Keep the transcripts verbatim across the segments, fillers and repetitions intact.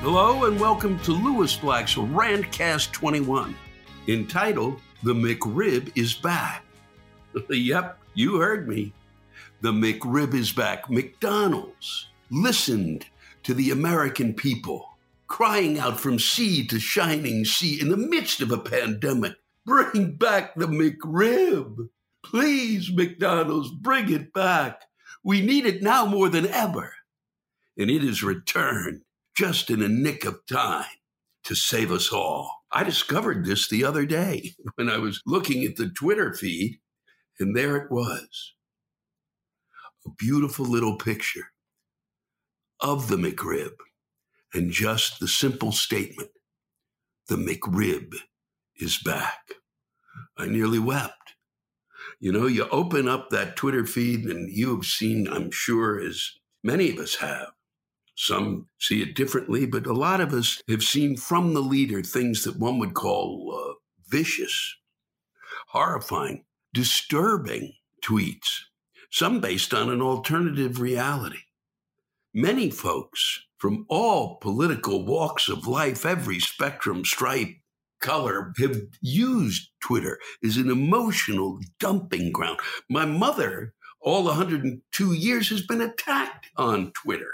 Hello and welcome to Lewis Black's Rantcast twenty-one, entitled, The McRib is Back. Yep, you heard me. The McRib is back. McDonald's listened to the American people, crying out from sea to shining sea in the midst of a pandemic. Bring back the McRib. Please, McDonald's, bring it back. We need it now more than ever. And it has returned, just in a nick of time to save us all. I discovered this the other day when I was looking at the Twitter feed, and there it was. A beautiful little picture of the McRib and just the simple statement, the McRib is back. I nearly wept. You know, you open up that Twitter feed and you have seen, I'm sure, as many of us have, some see it differently, but a lot of us have seen from the leader things that one would call uh, vicious, horrifying, disturbing tweets, some based on an alternative reality. Many folks from all political walks of life, every spectrum, stripe, color, have used Twitter as an emotional dumping ground. My mother, all one hundred two years, has been attacked on Twitter.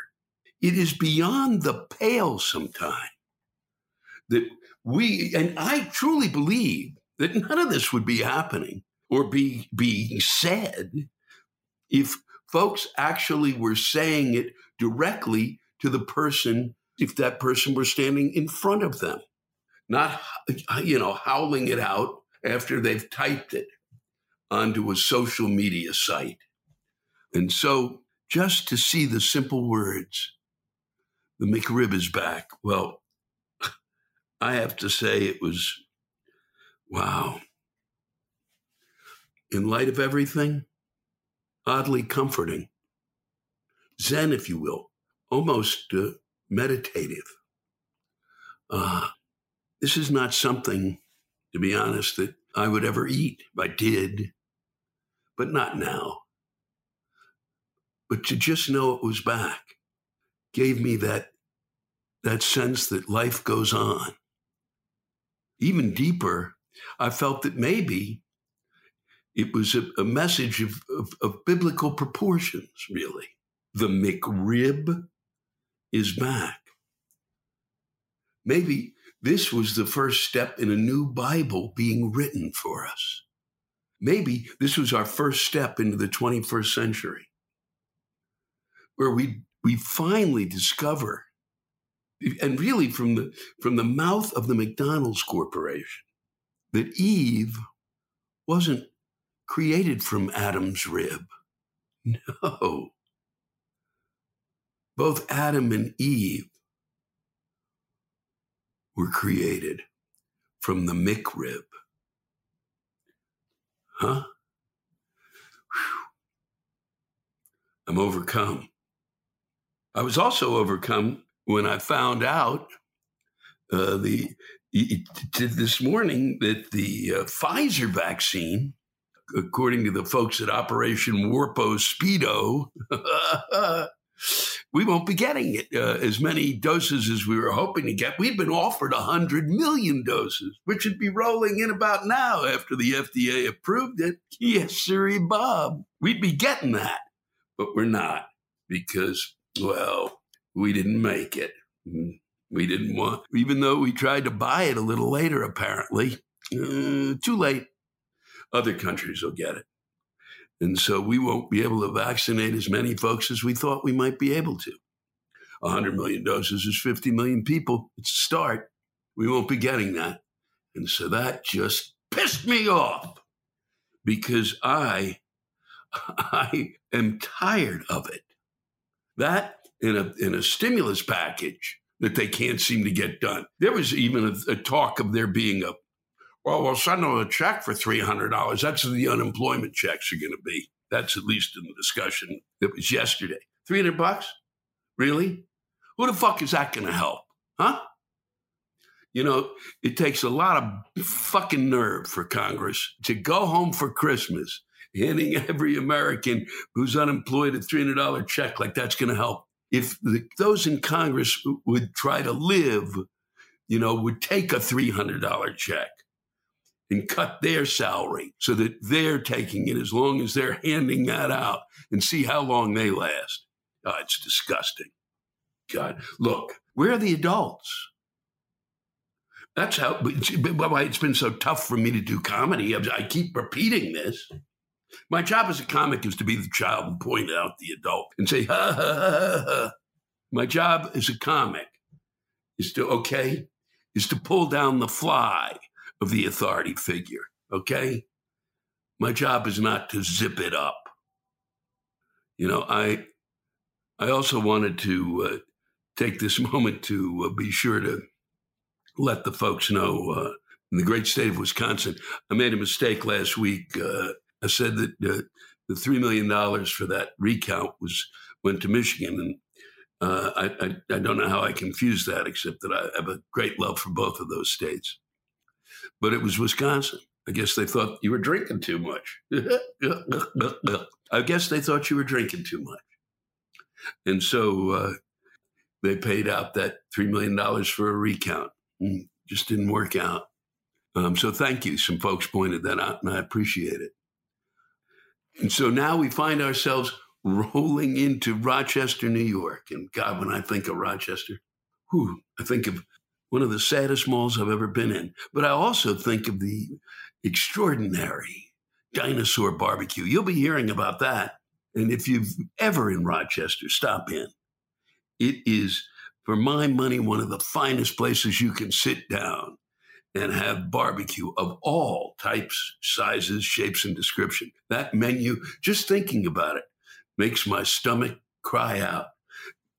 It is beyond the pale sometimes that we, and I truly believe that none of this would be happening or be being said if folks actually were saying it directly to the person, if that person were standing in front of them, not, you know, howling it out after they've typed it onto a social media site. And so just to see the simple words, the McRib is back. Well, I have to say it was, wow. In light of everything, oddly comforting. Zen, if you will, almost uh, meditative. Uh, this is not something, to be honest, that I would ever eat. I did, but not now. But to just know it was back gave me that that sense that life goes on. Even deeper, I felt that maybe it was a, a message of, of, of biblical proportions, really. The McRib is back. Maybe this was the first step in a new Bible being written for us. Maybe this was our first step into the twenty-first century, where we We finally discover, and really from the from the mouth of the McDonald's Corporation, that Eve wasn't created from Adam's rib. No. Both Adam and Eve were created from the McRib. Huh? Whew. I I'm overcome. I was also overcome when I found out uh, the this morning that the uh, Pfizer vaccine, according to the folks at Operation Warpo Speedo, we won't be getting it uh, as many doses as we were hoping to get. We've been offered one hundred million doses, which would be rolling in about now after the F D A approved it. Yes, sirree, Bob. We'd be getting that, but we're not because, well, we didn't make it. We didn't want, even though we tried to buy it a little later, apparently, uh, too late. Other countries will get it. And so we won't be able to vaccinate as many folks as we thought we might be able to. one hundred million doses is fifty million people. It's a start. We won't be getting that. And so that just pissed me off because I, I am tired of it. That in a, in a stimulus package that they can't seem to get done. There was even a, a talk of there being a, well, we'll send them a check for three hundred dollars. That's what the unemployment checks are going to be. That's at least in the discussion that was yesterday. three hundred bucks? Really? Who the fuck is that going to help? Huh? You know, it takes a lot of fucking nerve for Congress to go home for Christmas, handing every American who's unemployed a three hundred dollars check like that's going to help. If the, those in Congress would try to live, you know, would take a three hundred dollars check and cut their salary so that they're taking it as long as they're handing that out and see how long they last. Oh, it's disgusting. God, look, where are the adults? That's how, why it's been so tough for me to do comedy. I keep repeating this. My job as a comic is to be the child and point out the adult and say, ha, ha, ha, ha. My job as a comic is to, okay, is to pull down the fly of the authority figure, okay? My job is not to zip it up. You know, I I also wanted to uh, take this moment to uh, be sure to let the folks know uh, in the great state of Wisconsin, I made a mistake last week. Uh, I said that uh, the three million dollars for that recount was went to Michigan, and uh, I, I, I don't know how I confused that, except that I have a great love for both of those states. But it was Wisconsin. I guess they thought you were drinking too much. I guess they thought you were drinking too much. And so uh, they paid out that three million dollars for a recount. It just didn't work out. Um, so thank you. Some folks pointed that out, and I appreciate it. And so now we find ourselves rolling into Rochester, New York. And God, when I think of Rochester, whew, I think of one of the saddest malls I've ever been in. But I also think of the extraordinary Dinosaur Barbecue. You'll be hearing about that. And if you've ever in Rochester, stop in. It is, for my money, one of the finest places you can sit down and have barbecue of all types, sizes, shapes, and description. That menu, just thinking about it, makes my stomach cry out.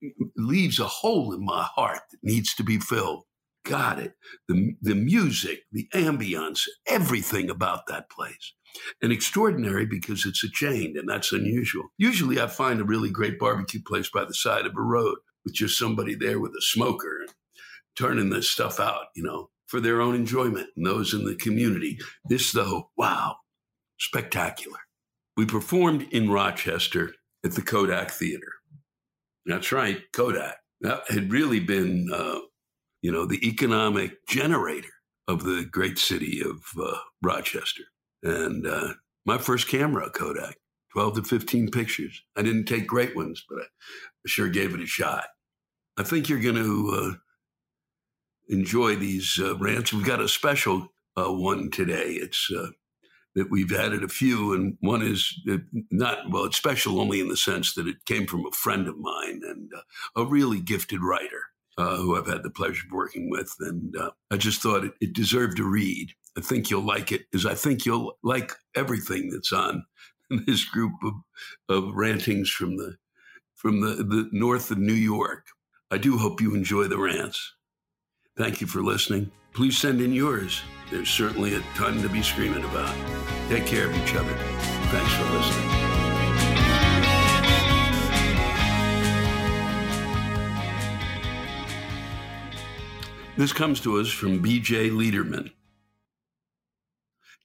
It leaves a hole in my heart that needs to be filled. Got it. The, the music, the ambiance, everything about that place. And extraordinary because it's a chain, and that's unusual. Usually I find a really great barbecue place by the side of a road with just somebody there with a smoker and turning this stuff out, you know, for their own enjoyment and those in the community. This, though, wow, spectacular. We performed in Rochester at the Kodak Theater. That's right, Kodak. That had really been... Uh, you know, the economic generator of the great city of uh, Rochester. And uh, my first camera, Kodak, twelve to fifteen pictures. I didn't take great ones, but I sure gave it a shot. I think you're going to uh, enjoy these uh, rants. We've got a special uh, one today. It's uh, that we've added a few, and one is not, well, it's special only in the sense that it came from a friend of mine and uh, a really gifted writer. Uh, who I've had the pleasure of working with. And uh, I just thought it, it deserved a read. I think you'll like it, as I think you'll like everything that's on this group of, of rantings from the from the, the north of New York. I do hope you enjoy the rants. Thank you for listening. Please send in yours. There's certainly a ton to be screaming about. Take care of each other. Thanks for listening. This comes to us from B J Lederman.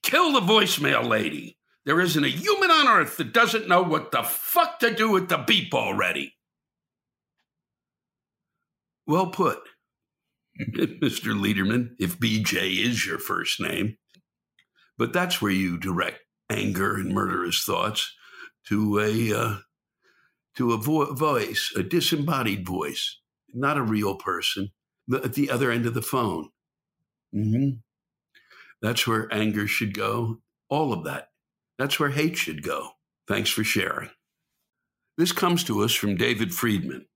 Kill the voicemail lady. There isn't a human on earth that doesn't know what the fuck to do with the beep already. Well put, Mister Lederman, if B J is your first name. But that's where you direct anger and murderous thoughts to a uh, to a vo- voice, a disembodied voice, not a real person, at the other end of the phone. Mm-hmm. That's where anger should go. All of that. That's where hate should go. Thanks for sharing. This comes to us from David Friedman.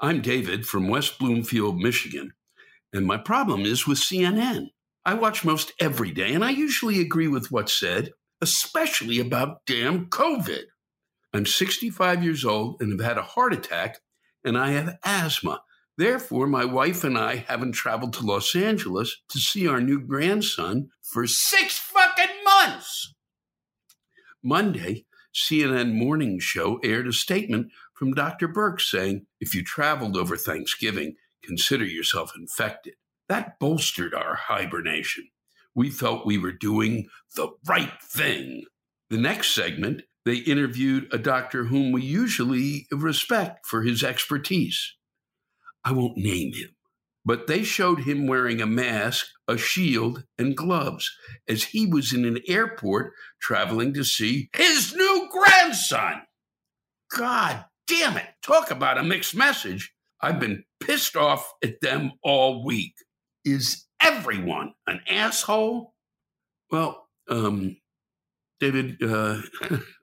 I'm David from West Bloomfield, Michigan, and my problem is with C N N. I watch most every day, and I usually agree with what's said, especially about damn COVID. I'm sixty-five years old and have had a heart attack, and I have asthma. Therefore, my wife and I haven't traveled to Los Angeles to see our new grandson for six fucking months. Monday, C N N Morning Show aired a statement from Doctor Birx saying, if you traveled over Thanksgiving, consider yourself infected. That bolstered our hibernation. We felt we were doing the right thing. The next segment, they interviewed a doctor whom we usually respect for his expertise. I won't name him, but they showed him wearing a mask, a shield, and gloves as he was in an airport traveling to see his new grandson. God damn it. Talk about a mixed message. I've been pissed off at them all week. Is everyone an asshole? Well, um, David, uh,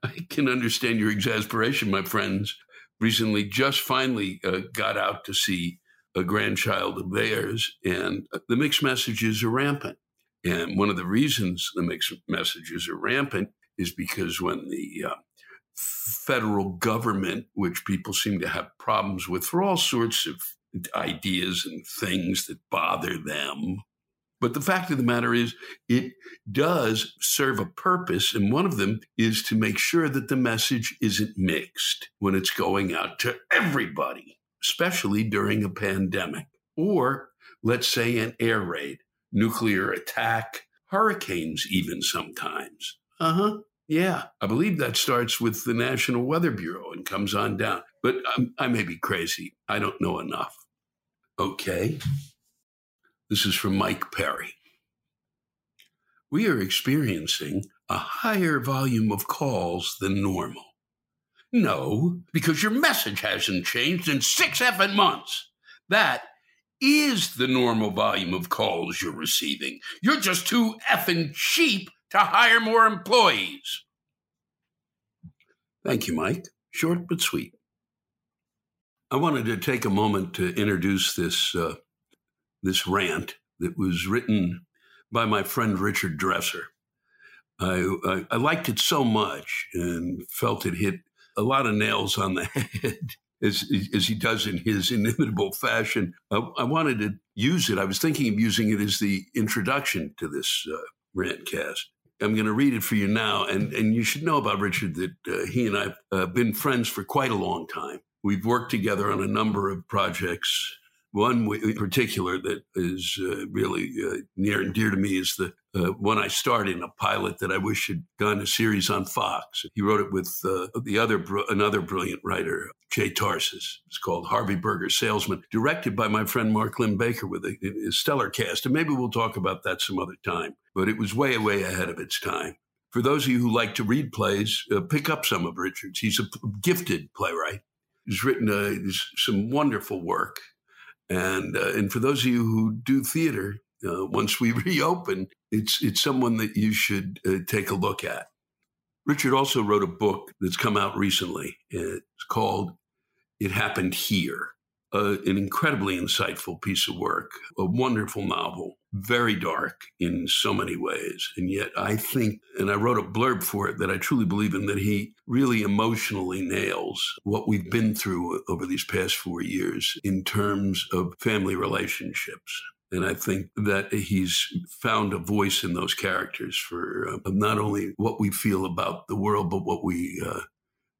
I can understand your exasperation, my friends. Recently, just finally uh, got out to see a grandchild of theirs, and the mixed messages are rampant. And one of the reasons the mixed messages are rampant is because when the uh, federal government, which people seem to have problems with for all sorts of ideas and things that bother them, but the fact of the matter is it does serve a purpose, and one of them is to make sure that the message isn't mixed when it's going out to everybody, especially during a pandemic or, let's say, an air raid, nuclear attack, hurricanes even sometimes. Uh-huh. Yeah. I believe that starts with the National Weather Bureau and comes on down. But I'm, I may be crazy. I don't know enough. Okay. This is from Mike Perry. We are experiencing a higher volume of calls than normal. No, because your message hasn't changed in six effing months. That is the normal volume of calls you're receiving. You're just too effing cheap to hire more employees. Thank you, Mike. Short but sweet. I wanted to take a moment to introduce this uh, This rant that was written by my friend Richard Dresser. I, I, I liked it so much and felt it hit a lot of nails on the head, as, as he does in his inimitable fashion. I, I wanted to use it. I was thinking of using it as the introduction to this uh, Rantcast. I'm going to read it for you now. And, and you should know about Richard that uh, he and I have uh, been friends for quite a long time. We've worked together on a number of projects. One in particular that is uh, really uh, near and dear to me is the uh, one I starred in, a pilot that I wish had gone a series on Fox. He wrote it with uh, the other br- another brilliant writer, Jay Tarses. It's called Harvey Berger, Salesman, directed by my friend Mark Lynn Baker with a, a stellar cast. And maybe we'll talk about that some other time. But it was way, way ahead of its time. For those of you who like to read plays, uh, pick up some of Richard's. He's a gifted playwright. He's written uh, some wonderful work. And uh, and for those of you who do theater, uh, once we reopen, it's it's someone that you should uh, take a look at. Richard also wrote a book that's come out recently. It's called It Happened Here, uh, an incredibly insightful piece of work, a wonderful novel, very dark in so many ways. And yet I think, and I wrote a blurb for it that I truly believe in, that he really emotionally nails what we've been through over these past four years in terms of family relationships. And I think that he's found a voice in those characters for uh, not only what we feel about the world, but what we uh,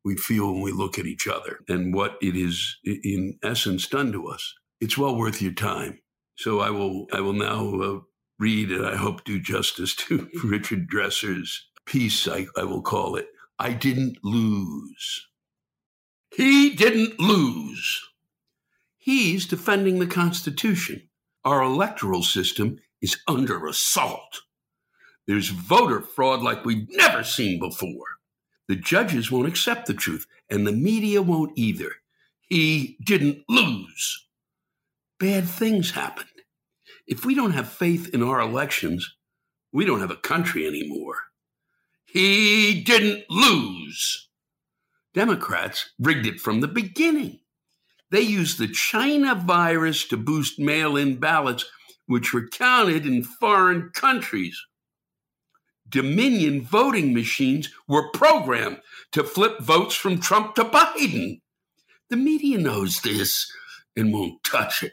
we feel when we look at each other and what it is in essence done to us. It's well worth your time. So I will I will now uh, read and I hope do justice to Richard Dresser's piece, I, I will call it, I Didn't Lose. He didn't lose. He's defending the Constitution. Our electoral system is under assault. There's voter fraud like we've never seen before. The judges won't accept the truth, and the media won't either. He didn't lose. Bad things happened. If we don't have faith in our elections, we don't have a country anymore. He didn't lose. Democrats rigged it from the beginning. They used the China virus to boost mail-in ballots, which were counted in foreign countries. Dominion voting machines were programmed to flip votes from Trump to Biden. The media knows this and won't touch it.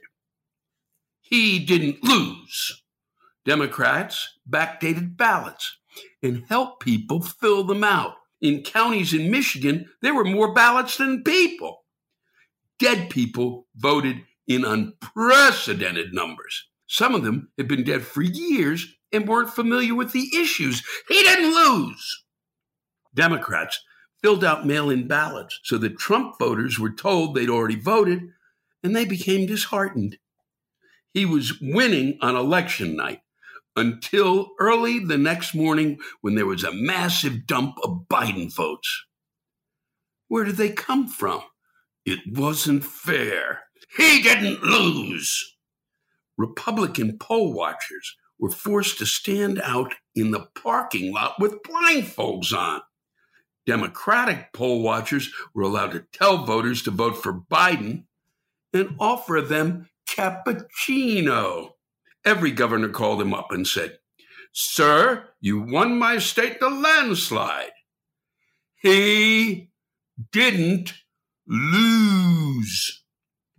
He didn't lose. Democrats backdated ballots and helped people fill them out. In counties in Michigan, there were more ballots than people. Dead people voted in unprecedented numbers. Some of them had been dead for years and weren't familiar with the issues. He didn't lose. Democrats filled out mail-in ballots so that Trump voters were told they'd already voted, and they became disheartened. He was winning on election night until early the next morning when there was a massive dump of Biden votes. Where did they come from? It wasn't fair. He didn't lose. Republican poll watchers were forced to stand out in the parking lot with blindfolds on. Democratic poll watchers were allowed to tell voters to vote for Biden and offer them cappuccino. Every governor called him up and said, "Sir, you won my state in a landslide." He didn't lose.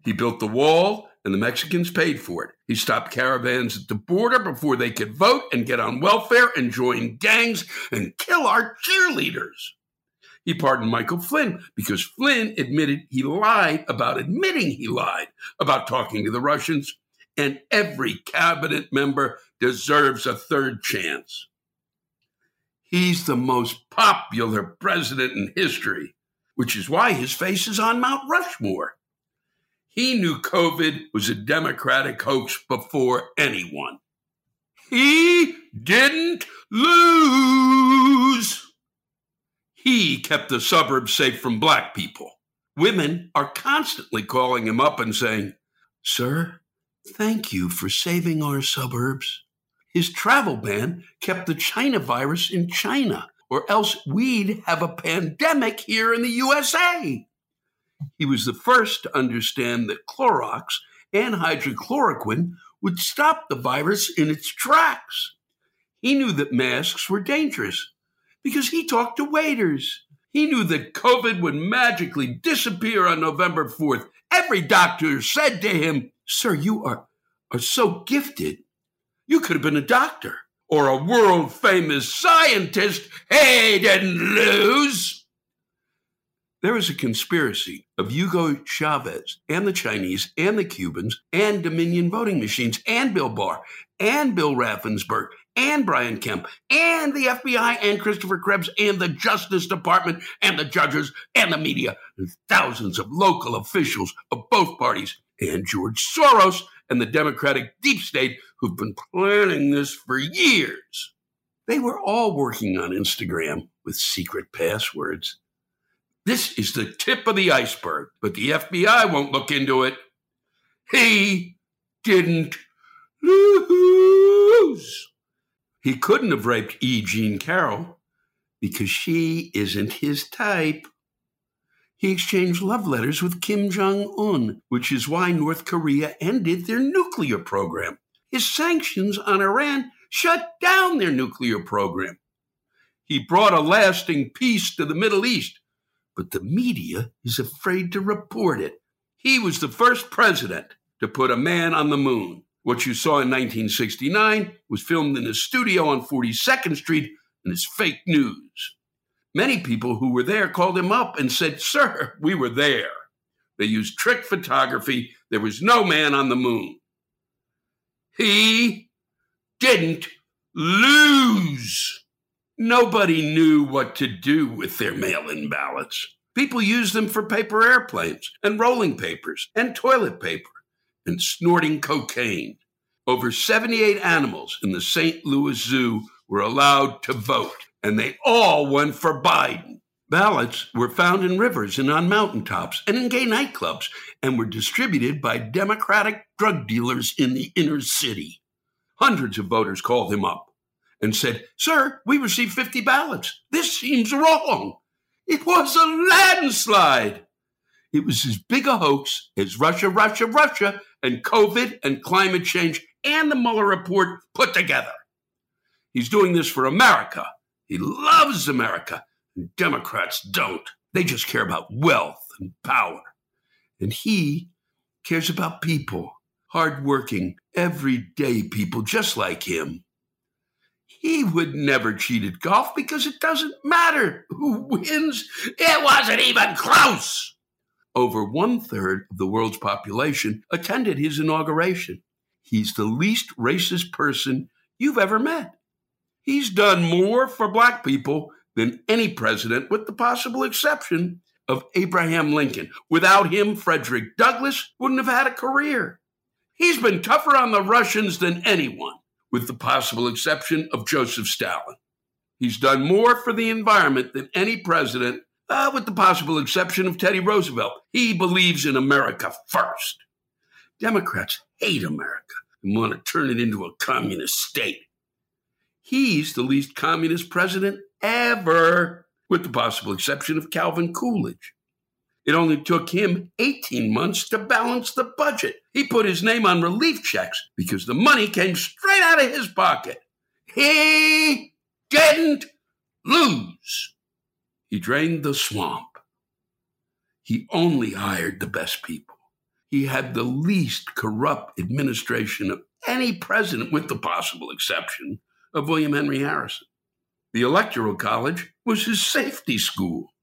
He built the wall, and the Mexicans paid for it. He stopped caravans at the border before they could vote and get on welfare and join gangs and kill our cheerleaders. He pardoned Michael Flynn because Flynn admitted he lied about admitting he lied about talking to the Russians, and every cabinet member deserves a third chance. He's the most popular president in history, which is why his face is on Mount Rushmore. He knew COVID was a Democratic hoax before anyone. He didn't lose. He kept the suburbs safe from black people. Women are constantly calling him up and saying, "Sir, thank you for saving our suburbs." His travel ban kept the China virus in China, or else we'd have a pandemic here in the U S A. He was the first to understand that Clorox and hydrochloroquine would stop the virus in its tracks. He knew that masks were dangerous because he talked to waiters. He knew that COVID would magically disappear on November fourth. Every doctor said to him, "Sir, you are, are so gifted. You could have been a doctor or a world-famous scientist." He didn't lose. There is a conspiracy of Hugo Chavez and the Chinese and the Cubans and Dominion voting machines and Bill Barr and Bill Raffensperger and Brian Kemp and the F B I and Christopher Krebs and the Justice Department and the judges and the media and thousands of local officials of both parties and George Soros and the Democratic deep state who've been planning this for years. They were all working on Instagram with secret passwords. This is the tip of the iceberg, but the F B I won't look into it. He didn't lose. He couldn't have raped E. Jean Carroll because she isn't his type. He exchanged love letters with Kim Jong-un, which is why North Korea ended their nuclear program. His sanctions on Iran shut down their nuclear program. He brought a lasting peace to the Middle East, but the media is afraid to report it. He was the first president to put a man on the moon. What you saw in nineteen sixty-nine was filmed in his studio on forty-second Street and is fake news. Many people who were there called him up and said, "Sir, we were there." They used trick photography. There was no man on the moon. He didn't lose. Nobody knew what to do with their mail-in ballots. People used them for paper airplanes and rolling papers and toilet paper and snorting cocaine. Over seventy-eight animals in the Saint Louis Zoo were allowed to vote, and they all went for Biden. Ballots were found in rivers and on mountaintops and in gay nightclubs and were distributed by Democratic drug dealers in the inner city. Hundreds of voters called him up and said, "Sir, we received fifty ballots. This seems wrong." It was a landslide. It was as big a hoax as Russia, Russia, Russia, and COVID and climate change and the Mueller report put together. He's doing this for America. He loves America. Democrats don't. They just care about wealth and power. And he cares about people, hardworking, everyday people just like him. He would never cheat at golf because it doesn't matter who wins. It wasn't even close. Over one-third of the world's population attended his inauguration. He's the least racist person you've ever met. He's done more for black people than any president, with the possible exception of Abraham Lincoln. Without him, Frederick Douglass wouldn't have had a career. He's been tougher on the Russians than anyone, with the possible exception of Joseph Stalin. He's done more for the environment than any president, uh, with the possible exception of Teddy Roosevelt. He believes in America first. Democrats hate America and want to turn it into a communist state. He's the least communist president ever, with the possible exception of Calvin Coolidge. It only took him eighteen months to balance the budget. He put his name on relief checks because the money came straight out of his pocket. He didn't lose. He drained the swamp. He only hired the best people. He had the least corrupt administration of any president, with the possible exception of William Henry Harrison. The Electoral College was his safety school.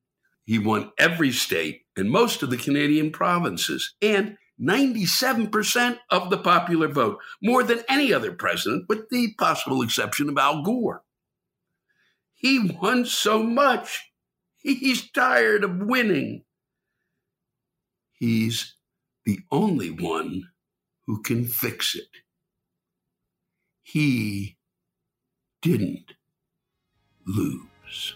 He won every state and most of the Canadian provinces and ninety-seven percent of the popular vote, more than any other president, with the possible exception of Al Gore. He won so much, he's tired of winning. He's the only one who can fix it. He didn't lose.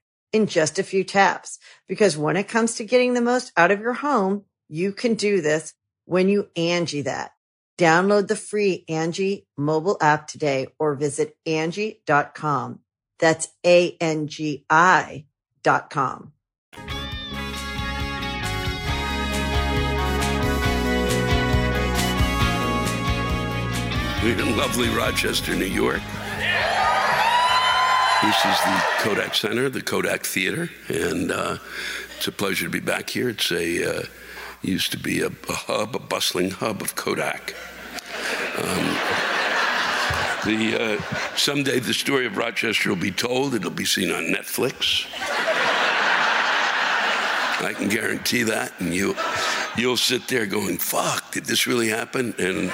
in just a few taps. Because when it comes to getting the most out of your home, you can do this when you Angie that. Download the free Angie mobile app today or visit Angie dot com. That's A N G I dot com. We're in lovely Rochester, New York. This is the Kodak Center, the Kodak Theater, and uh, it's a pleasure to be back here. It's a uh, used to be a, a hub, a bustling hub of Kodak. Um, the uh, someday the story of Rochester will be told. It'll be seen on Netflix. I can guarantee that, and you you'll sit there going, "Fuck, did this really happen?" And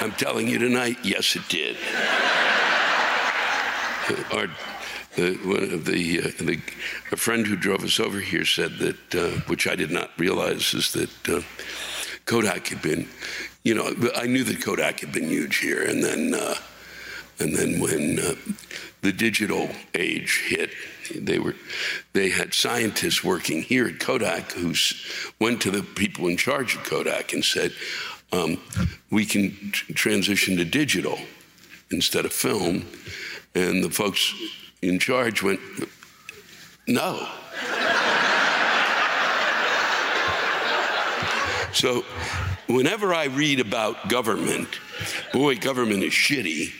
I'm telling you tonight, yes, it did. Our, uh, one of the, uh, the a friend who drove us over here said that, uh, which I did not realize, is that uh, Kodak had been, you know, I knew that Kodak had been huge here. And then uh, and then when uh, the digital age hit, they were, they had scientists working here at Kodak who went to the people in charge of Kodak and said, um, we can tr- transition to digital instead of film. And the folks in charge went, no. So whenever I read about government, boy, government is shitty.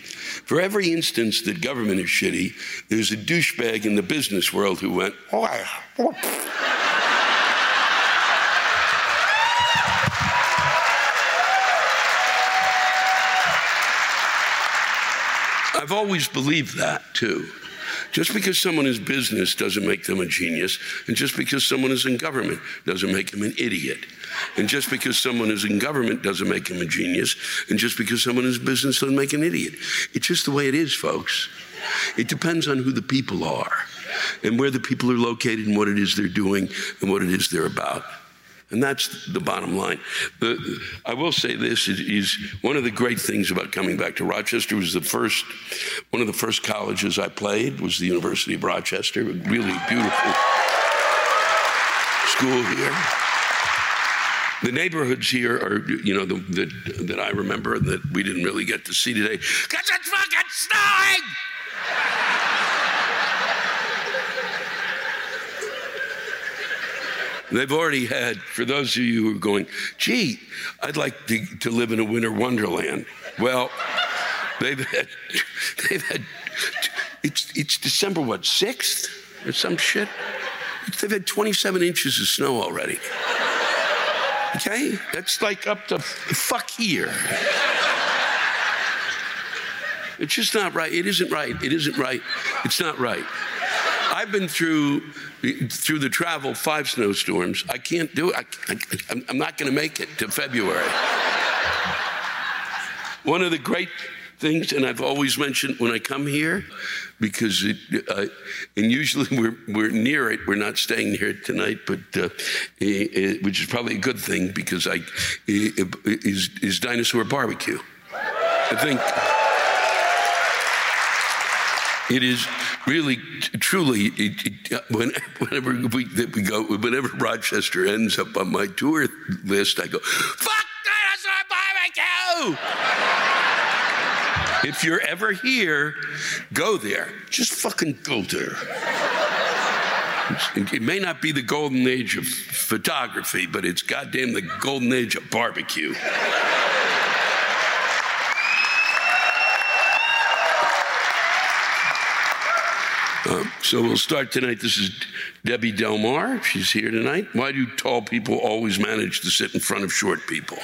For every instance that government is shitty, there's a douchebag in the business world who went, oh, I, oh. I've always believed that, too. Just because someone is business doesn't make them a genius, and just because someone is in government doesn't make them an idiot, and just because someone is in government doesn't make them a genius, and just because someone is business doesn't make an idiot. It's just the way it is, folks. It depends on who the people are, and where the people are located, and what it is they're doing, and what it is they're about. And that's the bottom line. The, I will say this is, is one of the great things about coming back to Rochester was the first, one of the first colleges I played was the University of Rochester, a really beautiful school here. The neighborhoods here are, you know, the, the, that I remember that we didn't really get to see today, 'cause it's fucking snowing! They've already had, for those of you who are going, gee, I'd like to, to live in a winter wonderland. Well, they've had, they've had, it's it's December, what, sixth or some shit? They've had twenty-seven inches of snow already. Okay? That's like up to fuck here. It's just not right. It isn't right. It isn't right. It's not right. I've been through through the travel five snowstorms. I can't do it. I, I, I'm not going to make it to February. One of the great things, and I've always mentioned when I come here, because it, uh, and usually we're we're near it. We're not staying near it tonight, but uh, it, it, which is probably a good thing because I it, it is is Dinosaur Barbecue. I think. It is really, t- truly, it, it, when, whenever we, that we go, whenever Rochester ends up on my tour list, I go, fuck Dinosaur Barbecue! If you're ever here, go there. Just fucking go there. It, it may not be the golden age of photography, but it's goddamn the golden age of barbecue. Um, so we'll start tonight. This is Debbie Delmar. She's here tonight. Why do tall people always manage to sit in front of short people?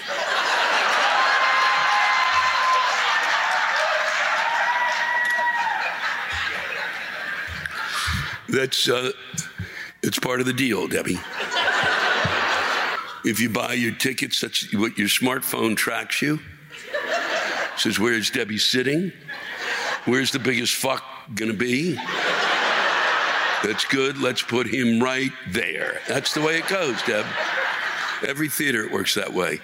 That's uh, it's part of the deal, Debbie. If you buy your tickets, that's what your smartphone tracks you. It says, where's Debbie sitting? Where's the biggest fuck gonna be? That's good. Let's put him right there. That's the way it goes, Deb. Every theater works that way.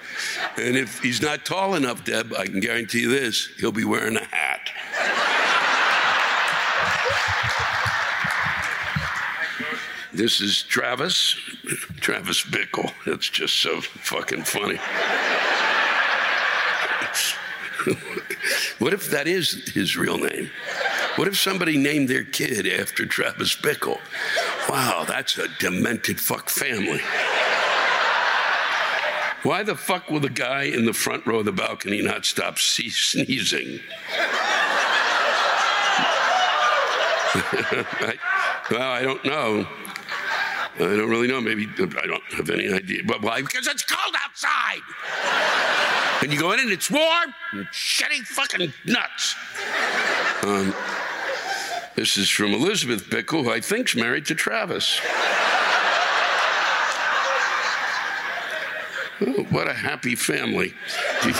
And if he's not tall enough, Deb, I can guarantee you this, he'll be wearing a hat. This is Travis. Travis Bickle. That's just so fucking funny. What if that is his real name? What if somebody named their kid after Travis Bickle? Wow, that's a demented fuck family. Why the fuck will the guy in the front row of the balcony not stop see- sneezing? I, well, I don't know. I don't really know. Maybe I don't have any idea. But why? Because it's cold outside. And you go in and it's warm. And it's shitty fucking nuts. Um, this is from Elizabeth Bickle, who I think's married to Travis. Oh, what a happy family. Do you,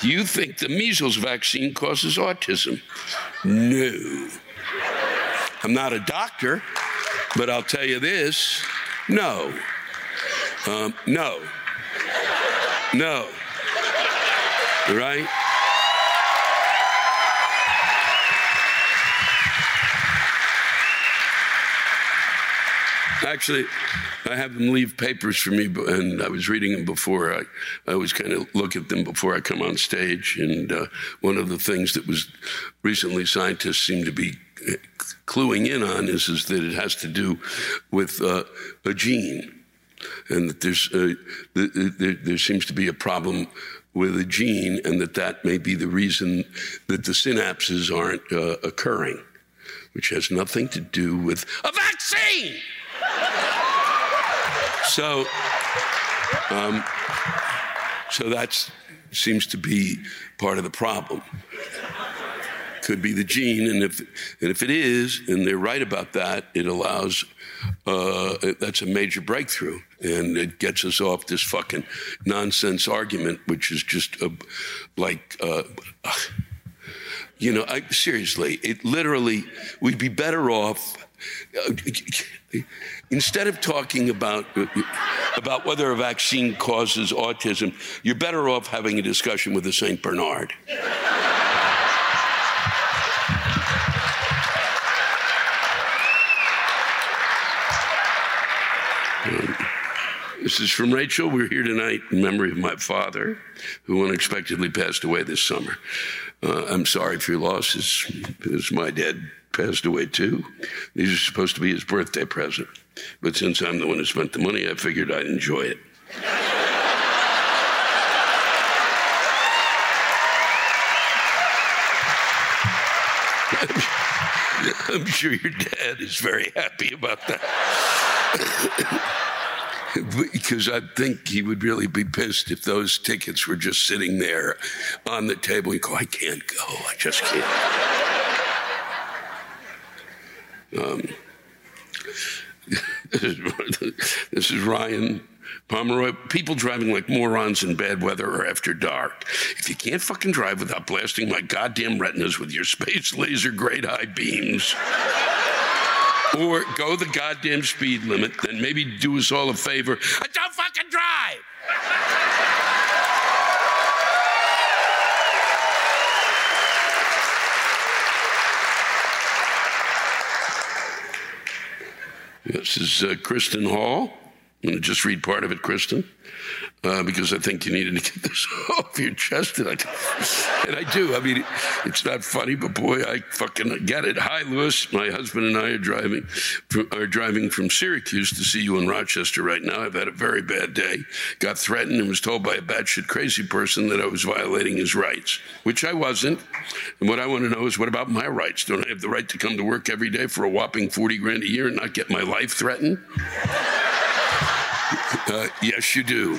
do you think the measles vaccine causes autism? No. I'm not a doctor, but I'll tell you this. No. Um, no. No. Right? Actually, I have them leave papers for me, and I was reading them before. I, I always kind of look at them before I come on stage, and uh, one of the things that was recently scientists seem to be cluing in on is, is that it has to do with uh, a gene, and that there's uh, th- th- there seems to be a problem with a gene, and that that may be the reason that the synapses aren't uh, occurring, which has nothing to do with a vaccine! So, um, so that seems to be part of the problem. Could be the gene, and if and if it is, and they're right about that, it allows. Uh, that's a major breakthrough, and it gets us off this fucking nonsense argument, which is just a, like, uh, you know, I, seriously, it literally, we'd be better off. Instead of talking about about whether a vaccine causes autism, you're better off having a discussion with a Saint Bernard. um, this is from Rachel. We're here tonight in memory of my father, who unexpectedly passed away this summer. Uh, I'm sorry for your loss. It's, it's my dad. Passed away too. These are supposed to be his birthday present. But since I'm the one who spent the money, I figured I'd enjoy it. I'm sure your dad is very happy about that. Because I think he would really be pissed if those tickets were just sitting there on the table and go, I can't go, I just can't. Um, this is Ryan Pomeroy. People driving like morons in bad weather or after dark. If you can't fucking drive without blasting my goddamn retinas with your space laser great high beams, or go the goddamn speed limit, then maybe do us all a favor and don't fucking drive! This is uh, Kristen Hall. I'm going to just read part of it, Kristen, uh, because I think you needed to get this off your chest. And I, and I do. I mean, it's not funny, but boy, I fucking get it. Hi, Lewis. My husband and I are driving from, are driving from Syracuse to see you in Rochester right now. I've had a very bad day. Got threatened and was told by a batshit crazy person that I was violating his rights, which I wasn't. And what I want to know is, what about my rights? Don't I have the right to come to work every day for a whopping forty grand a year and not get my life threatened? Uh, yes, you do.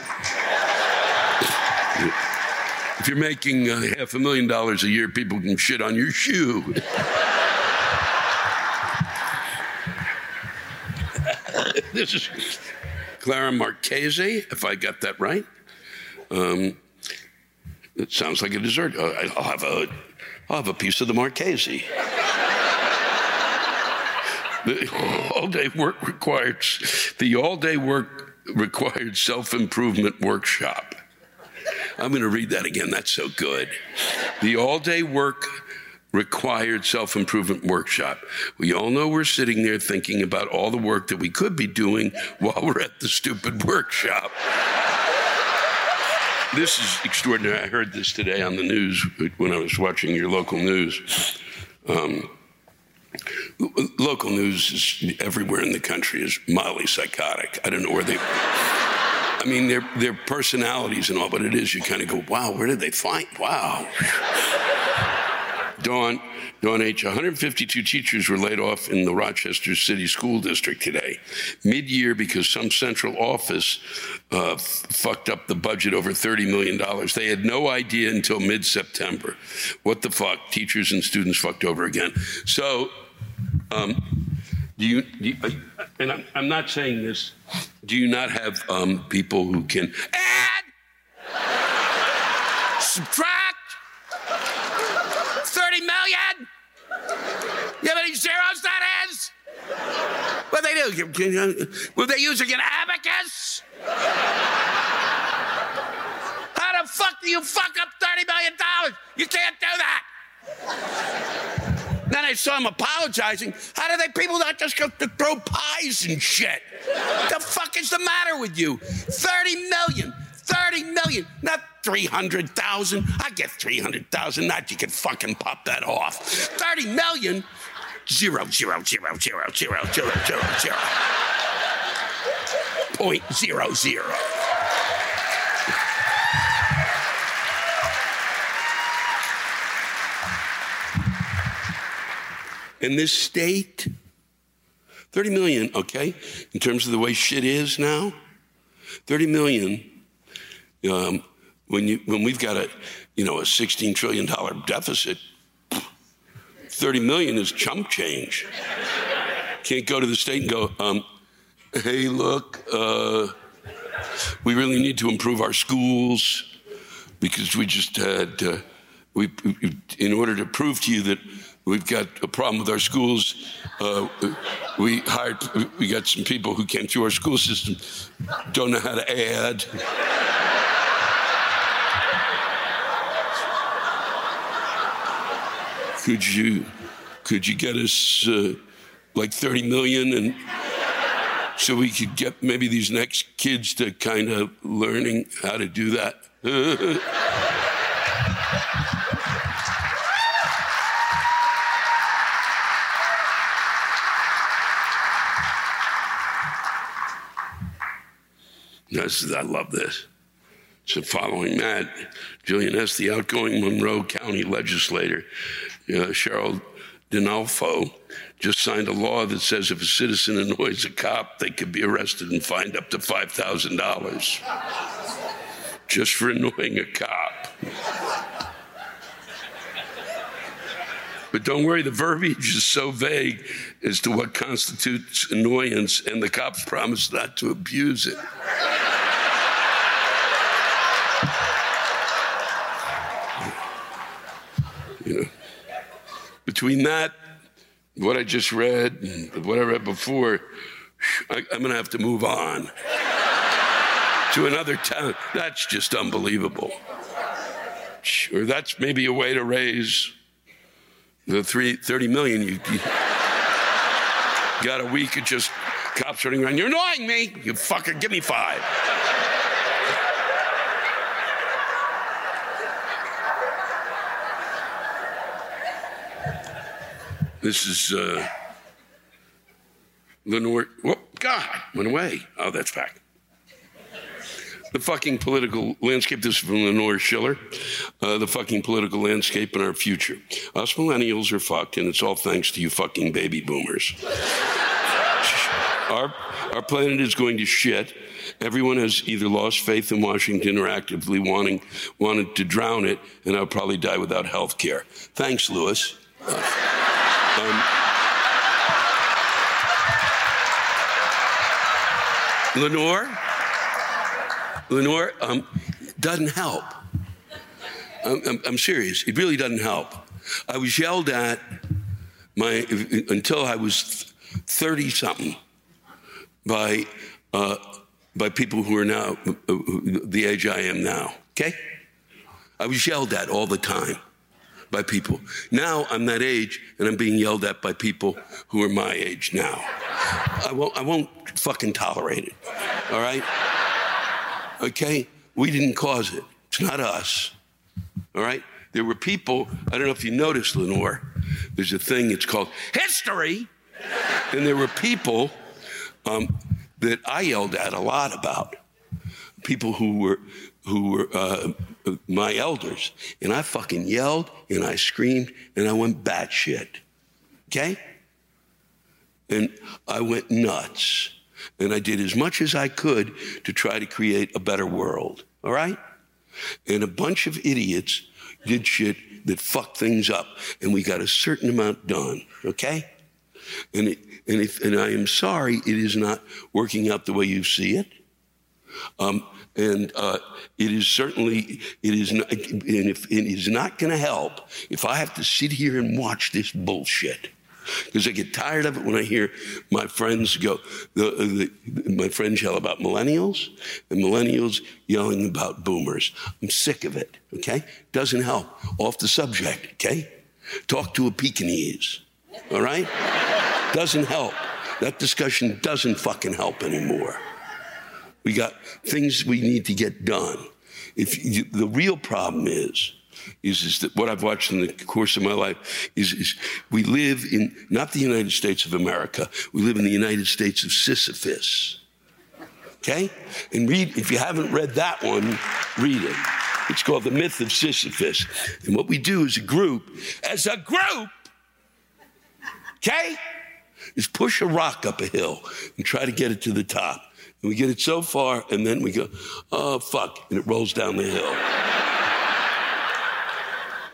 If you're making uh, half a million dollars a year, people can shit on your shoe. This is Clara Marchese, if I got that right. Um, it sounds like a dessert. Uh, I'll have a, I'll have a piece of the Marchese. The all-day work requires the all-day work. Required self-improvement workshop. I'm going to read that again. That's so good. The all-day work required self-improvement workshop. We all know we're sitting there thinking about all the work that we could be doing while we're at the stupid workshop. This is extraordinary. I heard this today on the news when I was watching your local news. Um, Local news is everywhere in the country is mildly psychotic. I don't know where they, I mean, their their personalities and all, but it is, you kind of go, wow, where did they find, wow. Dawn, Dawn H., one hundred fifty-two teachers were laid off in the Rochester City School District today, mid-year, because some central office uh, f- fucked up the budget over thirty million dollars. They had no idea until mid-September. What the fuck? Teachers and students fucked over again. So, um, do you, do you uh, and I'm, I'm not saying this, do you not have um, people who can add, subtract, thirty million? You have any zeros, that is? What they do? Will they use an abacus? you fuck up thirty million dollars. You can't do that. Then I saw him apologizing. How do they people not just go to throw pies and shit? The fuck is the matter with you? thirty million. thirty million, not three hundred thousand. I get three hundred thousand, not you can fucking pop that off. thirty million, zero, zero, zero, zero, zero, zero, zero, zero. Point zero, zero. In this state, thirty million, okay, in terms of the way shit is now, thirty million. Um, when you when we've got a you know a sixteen trillion dollars deficit, thirty million dollars is chump change. Can't go to the state and go, um, hey, look, uh, we really need to improve our schools because we just had uh, we in order to prove to you that we've got a problem with our schools, uh, we hired we got some people who came through our school system, don't know how to add. Could you, could you get us uh, like thirty million, and so we could get maybe these next kids to kind of learning how to do that? This, I love this. So following that, Jillian S., the outgoing Monroe County legislator, uh, Cheryl DiNolfo, just signed a law that says if a citizen annoys a cop, they could be arrested and fined up to five thousand dollars just for annoying a cop. But don't worry, the verbiage is so vague as to what constitutes annoyance, and the cops promise not to abuse it. You know, between that, what I just read, and what I read before, I, I'm going to have to move on to another town. That's just unbelievable. Or that's maybe a way to raise the three, thirty million. You, you got a week of just cops running around. You're annoying me. You fucker, give me five. This is uh, Lenore. Whoop, God, went away. Oh, that's back. The fucking political landscape. This is from Lenore Schiller. Uh, the fucking political landscape and our future. Us millennials are fucked, and it's all thanks to you fucking baby boomers. Our, our planet is going to shit. Everyone has either lost faith in Washington or actively wanting wanted to drown it, and I'll probably die without health care. Thanks, Lewis. Uh, Um, Lenore, Lenore um, doesn't help. I'm, I'm, I'm serious. It really doesn't help. I was yelled at my until I was thirty something by uh, by people who are now uh, the age I am now. Okay, I was yelled at all the time by people. Now I'm that age, and I'm being yelled at by people who are my age now. I won't, I won't fucking tolerate it, all right? Okay? We didn't cause it. It's not us, all right? There were people, I don't know if you noticed, Lenore, there's a thing, it's called history, and there were people um, that I yelled at a lot about, people who were, who were uh, my elders, and I fucking yelled, and I screamed, and I went batshit, okay? And I went nuts, and I did as much as I could to try to create a better world, all right? And a bunch of idiots did shit that fucked things up, and we got a certain amount done, okay? And it, and, if, and I am sorry it is not working out the way you see it. Um, And uh, it is certainly, it is not, and if, it is not going to help if I have to sit here and watch this bullshit. because I get tired of it when I hear my friends go, the, the, my friends yell about millennials and millennials yelling about boomers. I'm sick of it, okay? Doesn't help. Off the subject, okay? Talk to a Pekingese, all right? Doesn't help. That discussion doesn't fucking help anymore. We got things we need to get done. If you, the real problem is, is, is that what I've watched in the course of my life is, is we live in not the United States of America. We live in the United States of Sisyphus. Okay? And read, if you haven't read that one, read it. It's called The Myth of Sisyphus. And what we do as a group, as a group, okay, is push a rock up a hill and try to get it to the top. And we get it so far, and then we go, oh, fuck, and it rolls down the hill.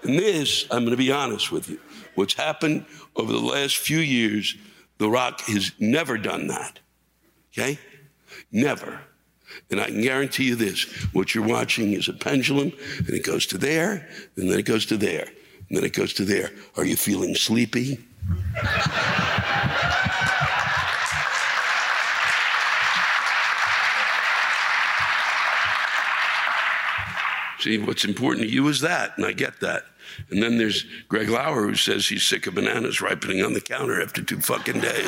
And this, I'm going to be honest with you, what's happened over the last few years, the rock has never done that, okay? Never. And I can guarantee you this, what you're watching is a pendulum, and it goes to there, and then it goes to there, and then it goes to there. Are you feeling sleepy? See, what's important to you is that, and I get that. And then there's Greg Lauer, who says he's sick of bananas ripening on the counter after two fucking days.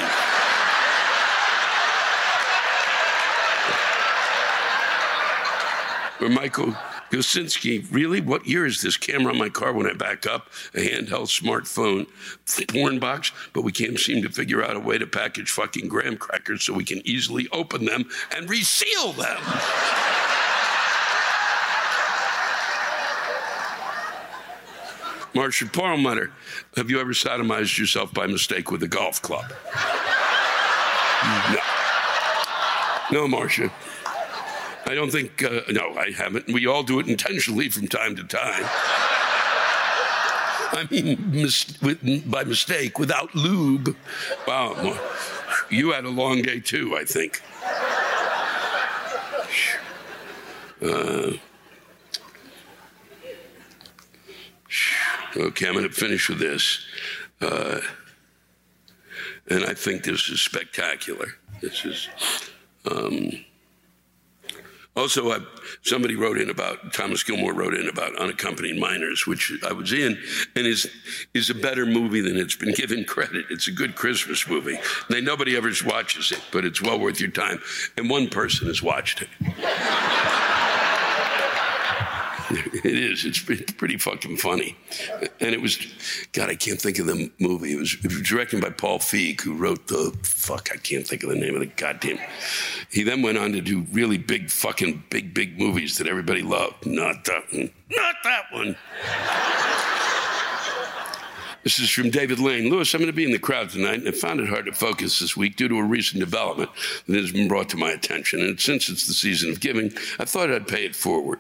Or Michael Gosinski, really? What year is this? Camera on my car when I back up, a handheld smartphone, porn box, but we can't seem to figure out a way to package fucking graham crackers so we can easily open them and reseal them. Marsha Perlmutter, have you ever sodomized yourself by mistake with a golf club? No. No, Marsha. I don't think, uh, no, I haven't. We all do it intentionally from time to time. I mean, mis- with, by mistake, without lube. Wow, you had a long day too, I think. Uh... Okay, I'm going to finish with this. Uh, and I think this is spectacular. This is... Um, also, I, somebody wrote in about, Thomas Gilmore wrote in about Unaccompanied Minors, which I was in, and is is a better movie than it's been given credit. It's a good Christmas movie. Now, nobody ever watches it, but it's well worth your time. And one person has watched it. It is. It's pretty fucking funny. And it was, God, I can't think of the movie. It was, it was directed by Paul Feig, who wrote the, fuck, I can't think of the name of the goddamn. He then went on to do really big fucking, big, big movies that everybody loved. Not that one. Not that one. This is from David Lane. Lewis, I'm going to be in the crowd tonight, and I found it hard to focus this week due to a recent development that has been brought to my attention. And since it's the season of giving, I thought I'd pay it forward.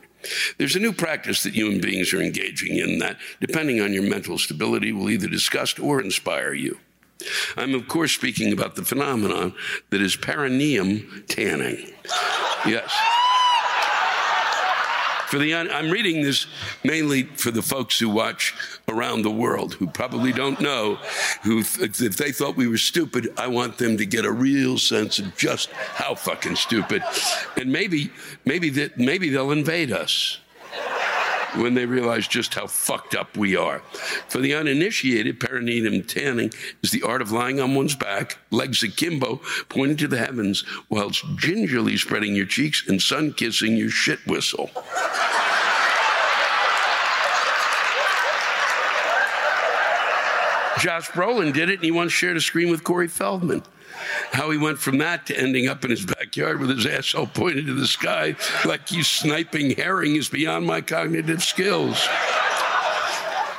There's a new practice that human beings are engaging in that, depending on your mental stability, will either disgust or inspire you. I'm, of course, speaking about the phenomenon that is perineum tanning. Yes. For the I'm reading this mainly for the folks who watch around the world, who probably don't know, who if they thought we were stupid, I want them to get a real sense of just how fucking stupid, and maybe maybe that maybe they'll invade us when they realize just how fucked up we are. For the uninitiated, perineum tanning is the art of lying on one's back, legs akimbo, pointing to the heavens, whilst gingerly spreading your cheeks and sun-kissing your shit whistle. Josh Brolin did it, and he once shared a screen with Corey Feldman. How he went from that to ending up in his backyard with his asshole pointed to the sky like he's sniping herring is beyond my cognitive skills.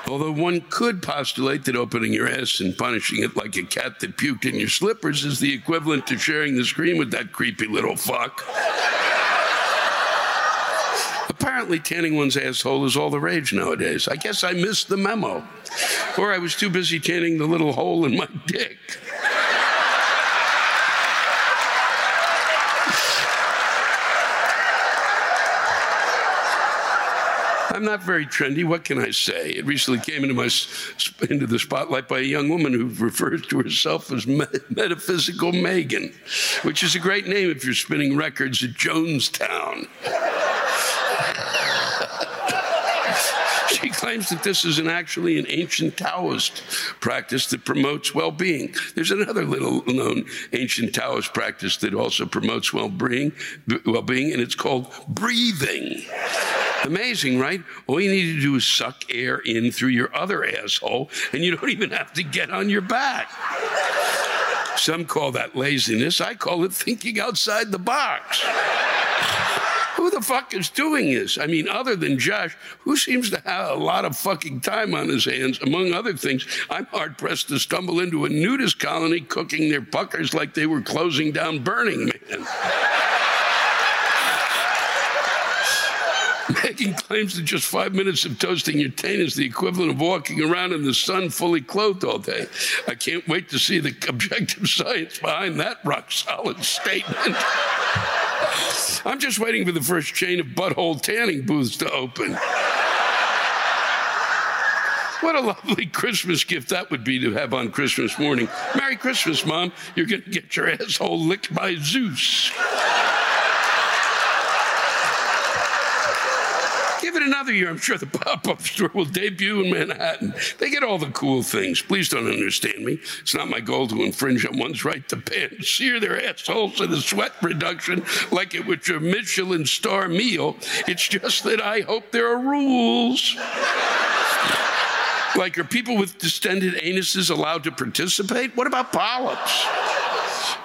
Although one could postulate that opening your ass and punishing it like a cat that puked in your slippers is the equivalent to sharing the screen with that creepy little fuck. Apparently, tanning one's asshole is all the rage nowadays. I guess I missed the memo. Or I was too busy tanning the little hole in my dick. I'm not very trendy. What can I say? It recently came into my into the spotlight by a young woman who refers to herself as Metaphysical Megan, which is a great name if you're spinning records at Jonestown. She claims that this is an actually an ancient Taoist practice that promotes well-being. There's another little known ancient Taoist practice that also promotes well-being, well-being, and it's called breathing. Amazing, right? All you need to do is suck air in through your other asshole, and you don't even have to get on your back. Some call that laziness. I call it thinking outside the box. Who the fuck is doing this? I mean, other than Josh, who seems to have a lot of fucking time on his hands, among other things. I'm hard-pressed to stumble into a nudist colony cooking their puckers like they were closing down Burning Man. Megan claims that just five minutes of toasting your taint is the equivalent of walking around in the sun fully clothed all day. I can't wait to see the objective science behind that rock-solid statement. I'm just waiting for the first chain of butthole tanning booths to open. What a lovely Christmas gift that would be to have on Christmas morning. Merry Christmas, Mom. You're going to get your asshole licked by Zeus. Give it another year. I'm sure the pop-up store will debut in Manhattan. They get all the cool things. Please don't understand me. It's not my goal to infringe on one's right to pan sear their assholes in the sweat reduction like it was your Michelin star meal. It's just that I hope there are rules. Like, are people with distended anuses allowed to participate? What about polyps?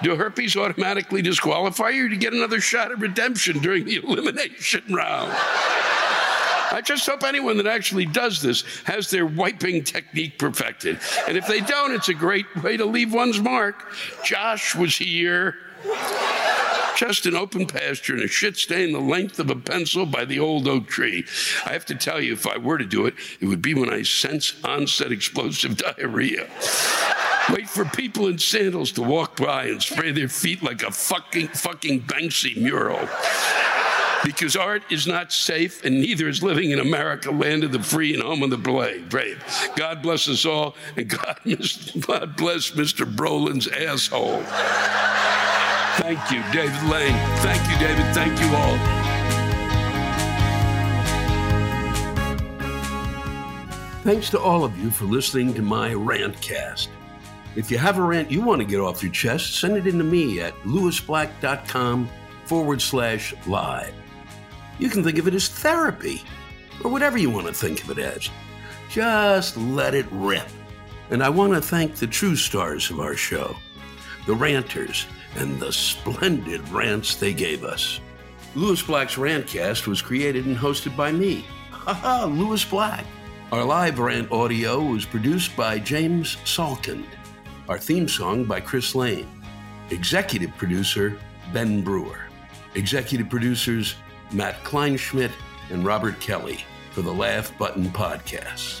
Do herpes automatically disqualify you to get another shot at redemption during the elimination round? I just hope anyone that actually does this has their wiping technique perfected. And if they don't, it's a great way to leave one's mark. Josh was here. Just an open pasture and a shit stain the length of a pencil by the old oak tree. I have to tell you, if I were to do it, it would be when I sense onset explosive diarrhea. Wait for people in sandals to walk by and spray their feet like a fucking, fucking Banksy mural. Because art is not safe, and neither is living in America, land of the free and home of the brave. God bless us all, and God, God bless Mister Brolin's asshole. Thank you, David Lane. Thank you, David. Thank you all. Thanks to all of you for listening to my Rantcast. If you have a rant you want to get off your chest, send it in to me at lewisblack.com forward slash live. You can think of it as therapy, or whatever you want to think of it as. Just let it rip. And I want to thank the true stars of our show, the ranters, and the splendid rants they gave us. Lewis Black's Rantcast was created and hosted by me, haha, Lewis Black. Our live rant audio was produced by James Salkind. Our theme song by Chris Lane. Executive producer, Ben Brewer. Executive producers, Matt Kleinschmidt and Robert Kelly for the Laugh Button Podcast.